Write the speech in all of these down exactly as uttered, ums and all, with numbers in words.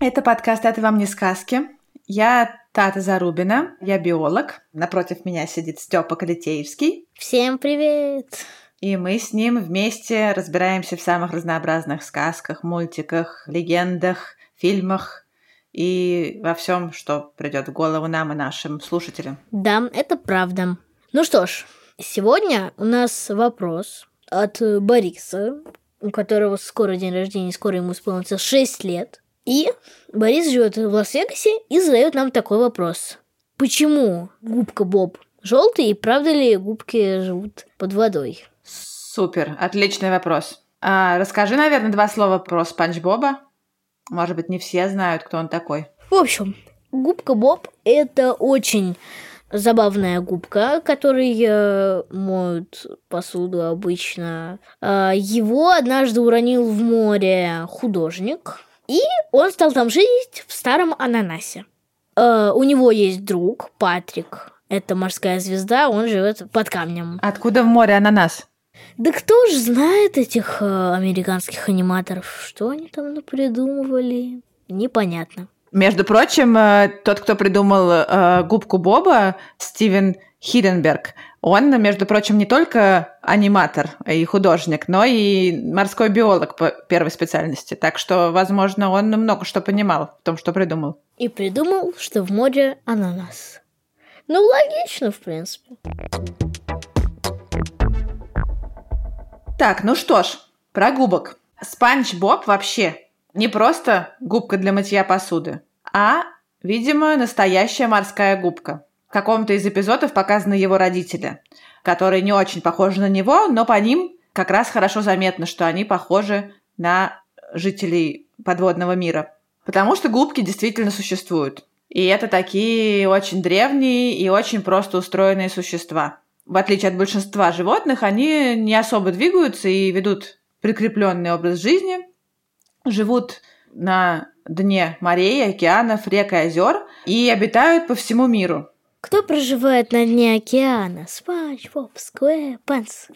Это подкаст «Это вам не сказки». Я Тата Зарубина, я биолог. Напротив меня сидит Стёпа Калитеевский. Всем привет! И мы с ним вместе разбираемся в самых разнообразных сказках, мультиках, легендах, фильмах. И во всем, что придет в голову нам и нашим слушателям. Да, это правда. Ну что ж, сегодня у нас вопрос от Бориса, у которого скоро день рождения, скоро ему исполнится шесть лет. И Борис живет в Лас-Вегасе и задает нам такой вопрос. Почему губка Боб желтый и правда ли губки живут под водой? Супер, отличный вопрос. А, расскажи, наверное, два слова про Спанч Боба. Может быть, не все знают, кто он такой. В общем, губка Боб – это очень забавная губка, которой моют посуду обычно. Его однажды уронил в море художник, и он стал там жить в старом ананасе. У него есть друг Патрик. Это морская звезда, он живет под камнем. Откуда в море ананас? Да кто ж знает этих э, американских аниматоров? Что они там напридумывали? Непонятно. Между прочим, э, тот, кто придумал э, губку Боба, Стивен Хидденберг, он, между прочим, не только аниматор и художник, но и морской биолог по первой специальности. Так что, возможно, он много что понимал в том, что придумал. И придумал, что в море ананас. Ну, логично, в принципе. Так, ну что ж, про губок. Спанч Боб вообще не просто губка для мытья посуды, а, видимо, настоящая морская губка. В каком-то из эпизодов показаны его родители, которые не очень похожи на него, но по ним как раз хорошо заметно, что они похожи на жителей подводного мира. Потому что губки действительно существуют. И это такие очень древние и очень просто устроенные существа. В отличие от большинства животных, они не особо двигаются и ведут прикрепленный образ жизни, живут на дне морей, океанов, рек и озер и обитают по всему миру. Кто проживает на дне океана? Спанч Боб Сквепанс.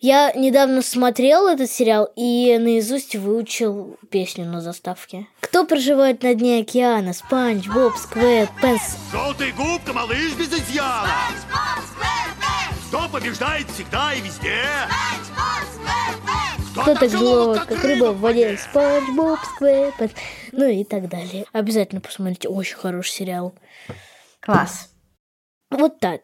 Я недавно смотрел этот сериал и наизусть выучил песню на заставке. Кто проживает на дне океана? Спанч Боб Сквепанс. Желтая губка, малыш без изъяна. Спанч Боб Сквепанс. Кто побеждает всегда и везде? Спанч Боб Сквепанс. Кто, Кто так злой, как, как рыба в воде? Спанч Боб Сквепанс. Ну и так далее. Обязательно посмотрите. Очень хороший сериал. Класс. Вот так.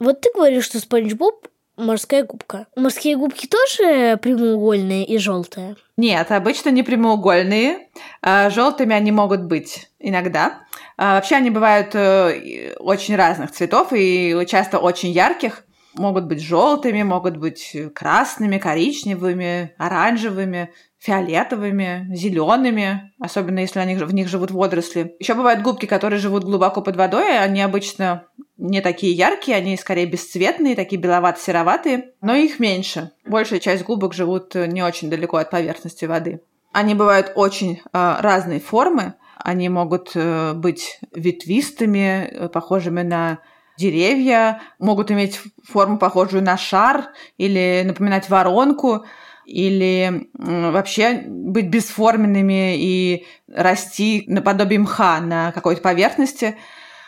Вот ты говоришь, что Спанч Боб – морская губка. Морские губки тоже прямоугольные и желтые? Нет, обычно не прямоугольные. Желтыми они могут быть иногда. Вообще они бывают очень разных цветов и часто очень ярких. Могут быть желтыми, могут быть красными, коричневыми, оранжевыми, фиолетовыми, зелеными, особенно если они, в них живут водоросли. Еще бывают губки, которые живут глубоко под водой, они обычно не такие яркие, они скорее бесцветные, такие беловато-сероватые, но их меньше. Большая часть губок живут не очень далеко от поверхности воды. Они бывают очень э, разной формы, они могут э, быть ветвистыми, э, похожими на деревья, могут иметь форму, похожую на шар, или напоминать воронку, или вообще быть бесформенными и расти наподобие мха на какой-то поверхности.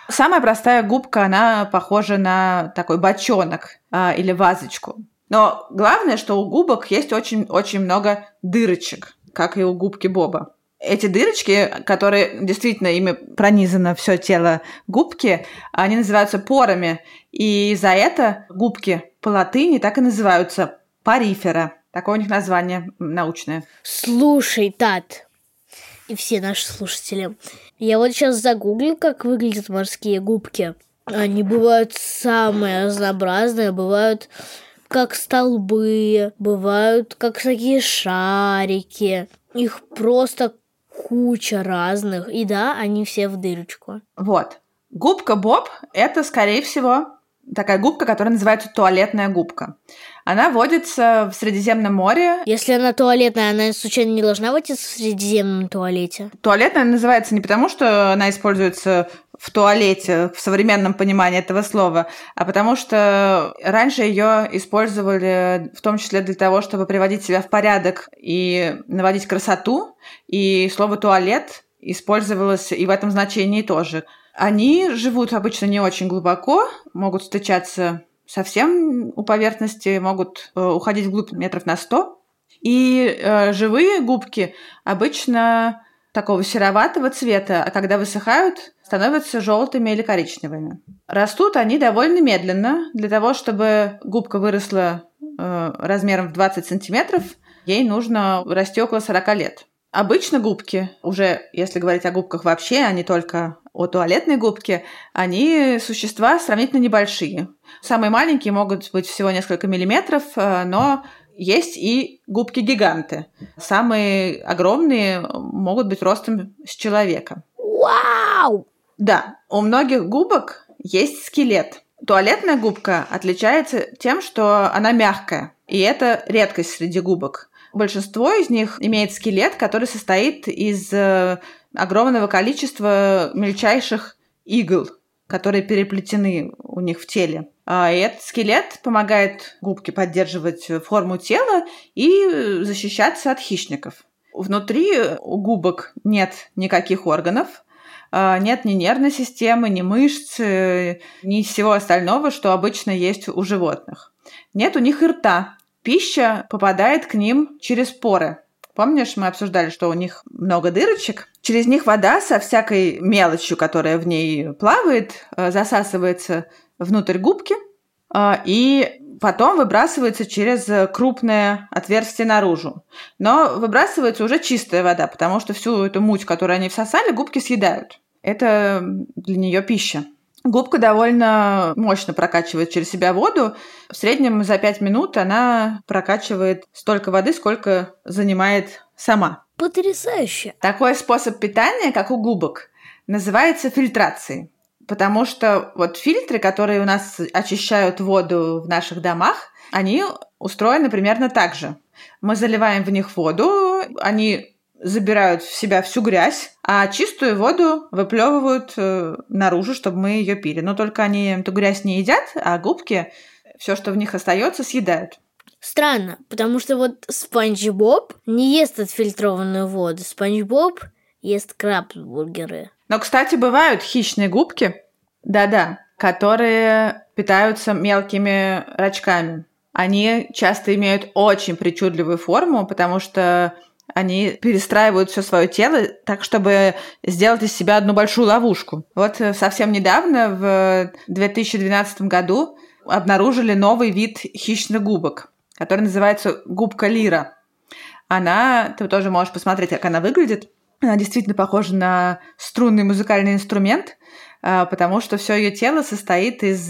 Самая простая губка, она похожа на такой бочонок а, или вазочку. Но главное, что у губок есть очень-очень много дырочек, как и у губки Боба. Эти дырочки, которые действительно ими пронизано все тело губки, они называются порами. И за это губки по латыни так и называются порифера. Такое у них название научное. Слушай, Тат, и все наши слушатели, я вот сейчас загуглил, как выглядят морские губки. Они бывают самые разнообразные, бывают как столбы, бывают как такие шарики. Их просто куча разных, и да, они все в дырочку. Вот. Губка Боб – это, скорее всего, такая губка, которая называется туалетная губка. Она водится в Средиземном море. Если она туалетная, она случайно не должна водиться в Средиземном туалете? Туалетная называется не потому, что она используется в туалете, в современном понимании этого слова, а потому что раньше ее использовали в том числе для того, чтобы приводить себя в порядок и наводить красоту. И слово «туалет» использовалось и в этом значении тоже. Они живут обычно не очень глубоко, могут встречаться совсем у поверхности, могут э, уходить вглубь метров на сто. И э, живые губки обычно такого сероватого цвета, а когда высыхают, становятся желтыми или коричневыми. Растут они довольно медленно. Для того, чтобы губка выросла э, размером в двадцать сантиметров, ей нужно расти около сорок лет. Обычно губки, уже если говорить о губках вообще, а не только о туалетной губке, они существа сравнительно небольшие. Самые маленькие могут быть всего несколько миллиметров, но есть и губки-гиганты. Самые огромные могут быть ростом с человека. Вау! Да, у многих губок есть скелет. Туалетная губка отличается тем, что она мягкая, и это редкость среди губок. Большинство из них имеет скелет, который состоит из огромного количества мельчайших игл, которые переплетены у них в теле. И этот скелет помогает губке поддерживать форму тела и защищаться от хищников. Внутри у губок нет никаких органов, нет ни нервной системы, ни мышц, ни всего остального, что обычно есть у животных. Нет у них и рта. Пища попадает к ним через поры. Помнишь, мы обсуждали, что у них много дырочек? Через них вода со всякой мелочью, которая в ней плавает, засасывается внутрь губки и потом выбрасывается через крупное отверстие наружу. Но выбрасывается уже чистая вода, потому что всю эту муть, которую они всосали, губки съедают. Это для нее пища. Губка довольно мощно прокачивает через себя воду. В среднем за пять минут она прокачивает столько воды, сколько занимает сама. Потрясающе! Такой способ питания, как у губок, называется фильтрацией. Потому что вот фильтры, которые у нас очищают воду в наших домах, они устроены примерно так же. Мы заливаем в них воду, они забирают в себя всю грязь, а чистую воду выплевывают э, наружу, чтобы мы ее пили. Но только они эту грязь не едят, а губки, все, что в них остается, съедают. Странно, потому что вот Спанч Боб не ест отфильтрованную воду. Спанч Боб ест крабсбургеры. Но, кстати, бывают хищные губки, да-да, которые питаются мелкими рачками. Они часто имеют очень причудливую форму, потому что они перестраивают все свое тело так, чтобы сделать из себя одну большую ловушку. Вот совсем недавно, в две тысячи двенадцатом году, обнаружили новый вид хищных губок, который называется губка лира. Она, ты тоже можешь посмотреть, как она выглядит. Она действительно похожа на струнный музыкальный инструмент, потому что все ее тело состоит из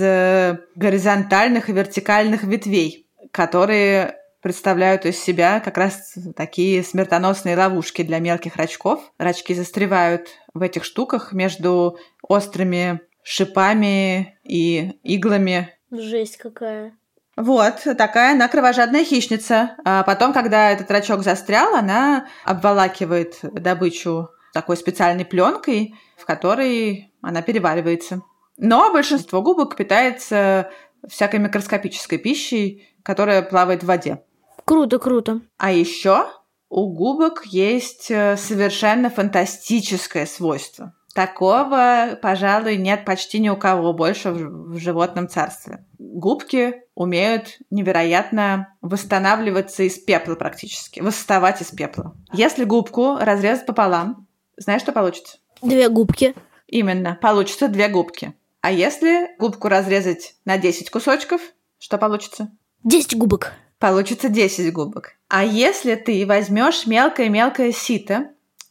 горизонтальных и вертикальных ветвей, которые представляют из себя как раз такие смертоносные ловушки для мелких рачков. Рачки застревают в этих штуках между острыми шипами и иглами. Жесть какая. Вот, такая она кровожадная хищница. А потом, когда этот рачок застрял, она обволакивает добычу такой специальной пленкой, в которой она переваривается. Но большинство губок питается всякой микроскопической пищей, которая плавает в воде. Круто, круто. А еще у губок есть совершенно фантастическое свойство. Такого, пожалуй, нет почти ни у кого больше в животном царстве. Губки умеют невероятно восстанавливаться из пепла практически, восставать из пепла. Если губку разрезать пополам, знаешь, что получится? Две губки. Именно, получится две губки. А если губку разрезать на десять кусочков, что получится? десять губок. Получится десять губок. А если ты возьмешь мелкое-мелкое сито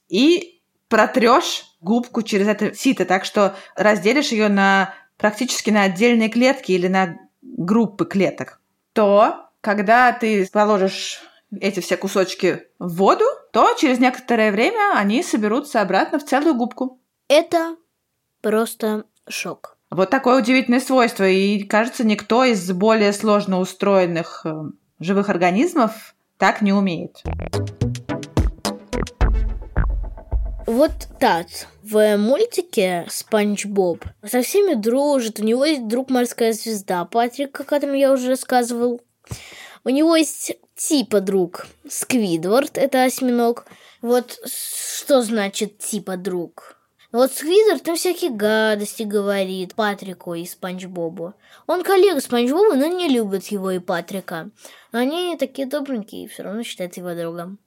и протрешь губку через это сито, так что разделишь ее на практически на отдельные клетки или на группы клеток, то когда ты положишь эти все кусочки в воду, то через некоторое время они соберутся обратно в целую губку. Это просто шок. Вот такое удивительное свойство. И, кажется, никто из более сложно устроенных э, живых организмов так не умеет. Вот Тат в мультике «Спанч Боб» со всеми дружит. У него есть друг морская звезда Патрик, о котором я уже рассказывал. У него есть типа друг Сквидвард, это осьминог. Вот что значит типа друг? Вот Сквидвард там всякие гадости говорит Патрику и Спанч Бобу. Он коллега Спанч Боба, но не любит его и Патрика. Но они такие добренькие и все равно считают его другом.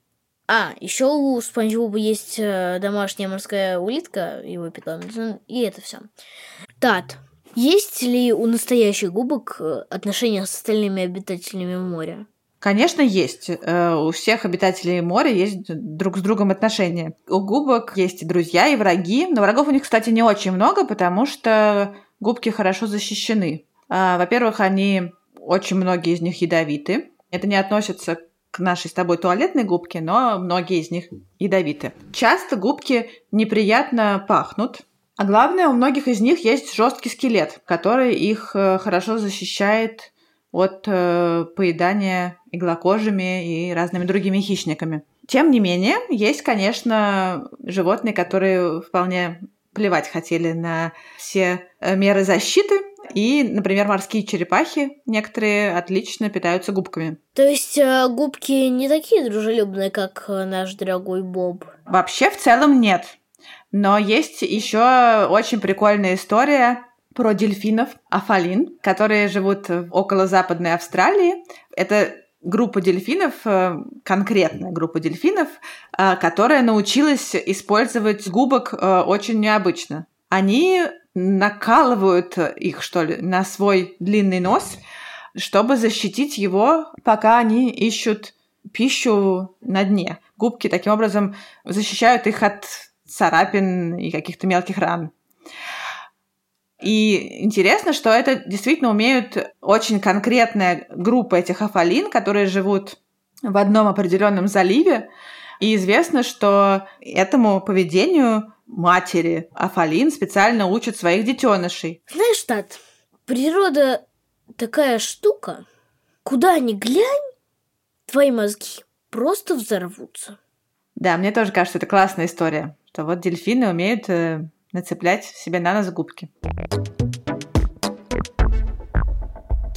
А, еще у Спанч Боба есть домашняя морская улитка, его питомец, и это все. Тат, есть ли у настоящих губок отношения с остальными обитателями моря? Конечно, есть. У всех обитателей моря есть друг с другом отношения. У губок есть и друзья, и враги. Но врагов у них, кстати, не очень много, потому что губки хорошо защищены. Во-первых, они, очень многие из них ядовиты. Это не относится к... к нашей с тобой туалетной губке, но многие из них ядовиты. Часто губки неприятно пахнут, а главное, у многих из них есть жесткий скелет, который их хорошо защищает от поедания иглокожими и разными другими хищниками. Тем не менее, есть, конечно, животные, которые вполне плевать хотели на все меры защиты. И, например, морские черепахи некоторые отлично питаются губками. То есть губки не такие дружелюбные, как наш дорогой Боб? Вообще, в целом, нет. Но есть еще очень прикольная история про дельфинов афалин, которые живут около Западной Австралии. Это группа дельфинов, конкретная группа дельфинов, которая научилась использовать губок очень необычно. Они накалывают их, что ли, на свой длинный нос, чтобы защитить его, пока они ищут пищу на дне. Губки таким образом защищают их от царапин и каких-то мелких ран. И интересно, что это действительно умеют очень конкретная группа этих афалин, которые живут в одном определенном заливе. И известно, что этому поведению матери афалин специально учат своих детенышей. Знаешь, Тат, природа такая штука, куда ни глянь, твои мозги просто взорвутся. Да, мне тоже кажется, это классная история, что вот дельфины умеют э, нацеплять себе на нос губки.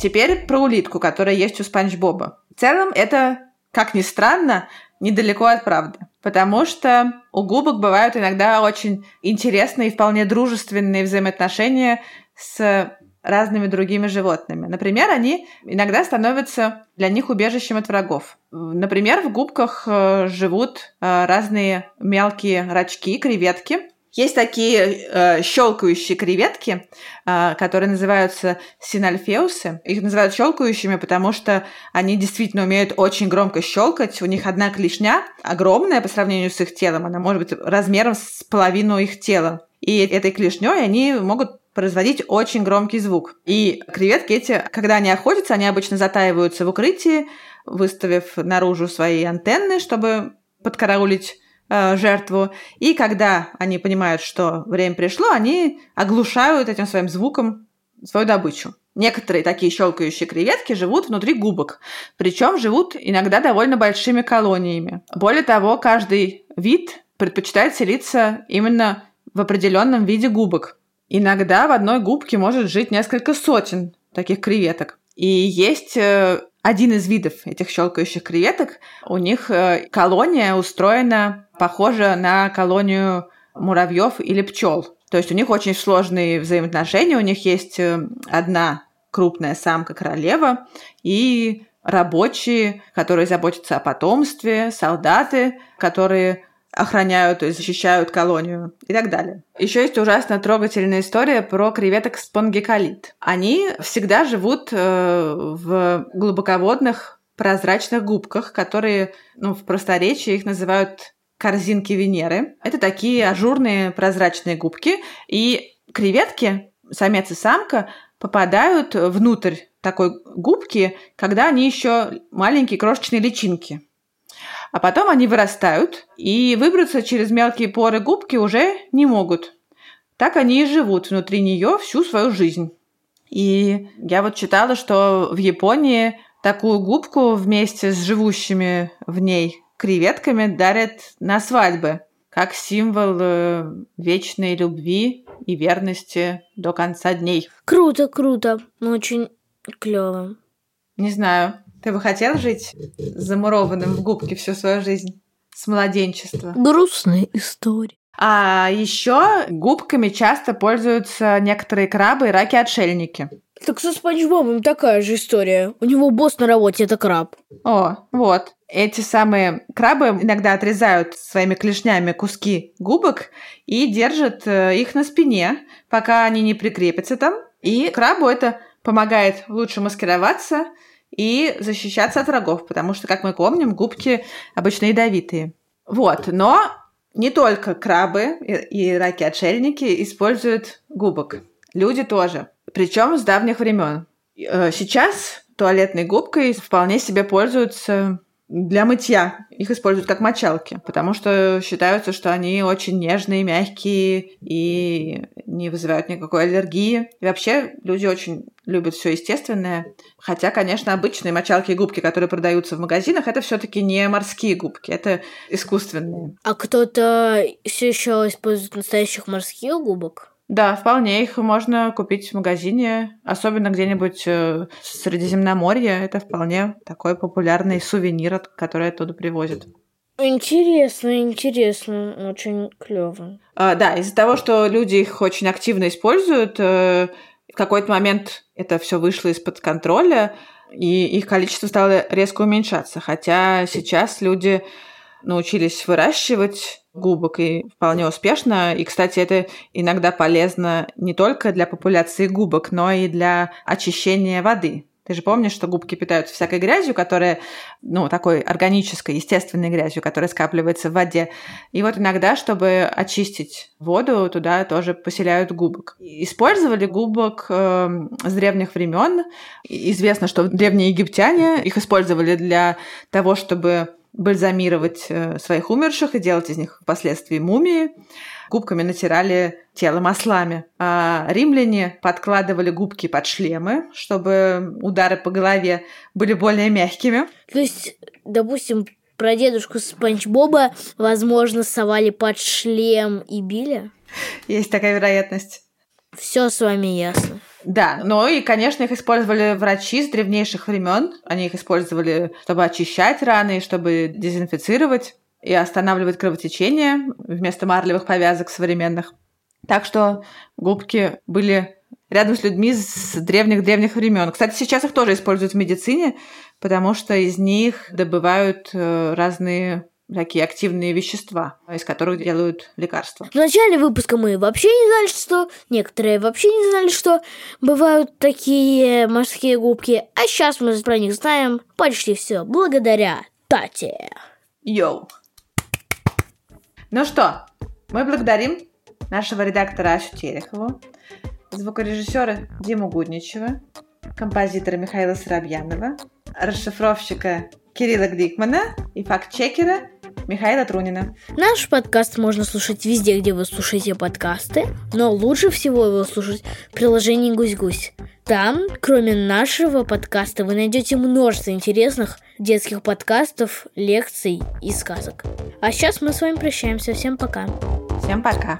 Теперь про улитку, которая есть у Спанч Боба. В целом это, как ни странно, недалеко от правды. Потому что у губок бывают иногда очень интересные и вполне дружественные взаимоотношения с разными другими животными. Например, они иногда становятся для них убежищем от врагов. Например, в губках живут разные мелкие рачки, креветки. Есть такие щелкающие креветки, которые называются синальфеусы. Их называют щелкающими, потому что они действительно умеют очень громко щелкать. У них одна клешня огромная по сравнению с их телом. Она может быть размером с половину их тела. И этой клешней они могут производить очень громкий звук. И креветки эти, когда они охотятся, они обычно затаиваются в укрытии, выставив наружу свои антенны, чтобы подкараулить жертву, и когда они понимают, что время пришло, они оглушают этим своим звуком свою добычу. Некоторые такие щелкающие креветки живут внутри губок, причем живут иногда довольно большими колониями. Более того, каждый вид предпочитает селиться именно в определенном виде губок. Иногда в одной губке может жить несколько сотен таких креветок. И есть один из видов этих щелкающих креветок, у них колония устроена похоже на колонию муравьев или пчел. То есть у них очень сложные взаимоотношения, у них есть одна крупная самка-королева и рабочие, которые заботятся о потомстве, солдаты, которые охраняют и защищают колонию и так далее. Еще есть ужасно трогательная история про креветок спонгиколит. Они всегда живут э, в глубоководных прозрачных губках, которые, ну, в просторечии их называют корзинки Венеры. Это такие ажурные прозрачные губки. И креветки, самец и самка, попадают внутрь такой губки, когда они еще маленькие крошечные личинки. А потом они вырастают и выбраться через мелкие поры губки уже не могут. Так они и живут внутри нее всю свою жизнь. И я вот читала, что в Японии такую губку вместе с живущими в ней креветками дарят на свадьбы, как символ вечной любви и верности до конца дней. Круто, круто. Очень клёво. Не знаю, ты бы хотел жить замурованным в губке всю свою жизнь с младенчества? Грустная история. А еще губками часто пользуются некоторые крабы и раки-отшельники. Так со Спанч Бобом такая же история. У него босс на работе – это краб. О, вот. Эти самые крабы иногда отрезают своими клешнями куски губок и держат их на спине, пока они не прикрепятся там. И крабу это помогает лучше маскироваться и защищаться от врагов, потому что, как мы помним, губки обычно ядовитые. Вот, но... Не только крабы и раки-отшельники используют губок. Люди тоже. Причем с давних времен. Сейчас туалетной губкой вполне себе пользуются для мытья. Их используют как мочалки, потому что считается, что они очень нежные, мягкие и не вызывают никакой аллергии. И вообще люди очень любят все естественное. Хотя, конечно, обычные мочалки и губки, которые продаются в магазинах, это все-таки не морские губки, это искусственные. А кто-то все еще использует настоящих морских губок? Да, вполне их можно купить в магазине, особенно где-нибудь в Средиземноморье. Это вполне такой популярный сувенир, который оттуда привозят. Интересно, интересно, очень клёво. А, да, из-за того, что люди их очень активно используют, в какой-то момент это все вышло из-под контроля, и их количество стало резко уменьшаться. Хотя сейчас люди научились выращивать губок и вполне успешно. И, кстати, это иногда полезно не только для популяции губок, но и для очищения воды. Ты же помнишь, что губки питаются всякой грязью, которая, ну, такой органической, естественной грязью, которая скапливается в воде. И вот иногда, чтобы очистить воду, туда тоже поселяют губок. Использовали губок э, с древних времен. Известно, что древние египтяне их использовали для того, чтобы бальзамировать своих умерших и делать из них впоследствии мумии. Губками натирали тело маслами. А римляне подкладывали губки под шлемы, чтобы удары по голове были более мягкими. То есть, допустим, прадедушку Спанч Боба, возможно, совали под шлем и били? Есть такая вероятность. Все с вами ясно. Да, ну и, конечно, их использовали врачи с древнейших времен. Они их использовали, чтобы очищать раны, чтобы дезинфицировать и останавливать кровотечение вместо марлевых повязок современных. Так что губки были рядом с людьми с древних-древних времен. Кстати, сейчас их тоже используют в медицине, потому что из них добывают разные такие активные вещества, из которых делают лекарства. В начале выпуска мы вообще не знали, что... Некоторые вообще не знали, что бывают такие морские губки. А сейчас мы про них знаем почти все благодаря Тате. Йоу. Ну что, мы благодарим нашего редактора Асю Терехову, звукорежиссера Диму Гудничева, композитора Михаила Сарабьянова, расшифровщика Кирилла Гликмана и фактчекера Михаила Трунина. Наш подкаст можно слушать везде, где вы слушаете подкасты, но лучше всего его слушать в приложении «Гусьгусь». Там, кроме нашего подкаста, вы найдете множество интересных детских подкастов, лекций и сказок. А сейчас мы с вами прощаемся. Всем пока. Всем пока.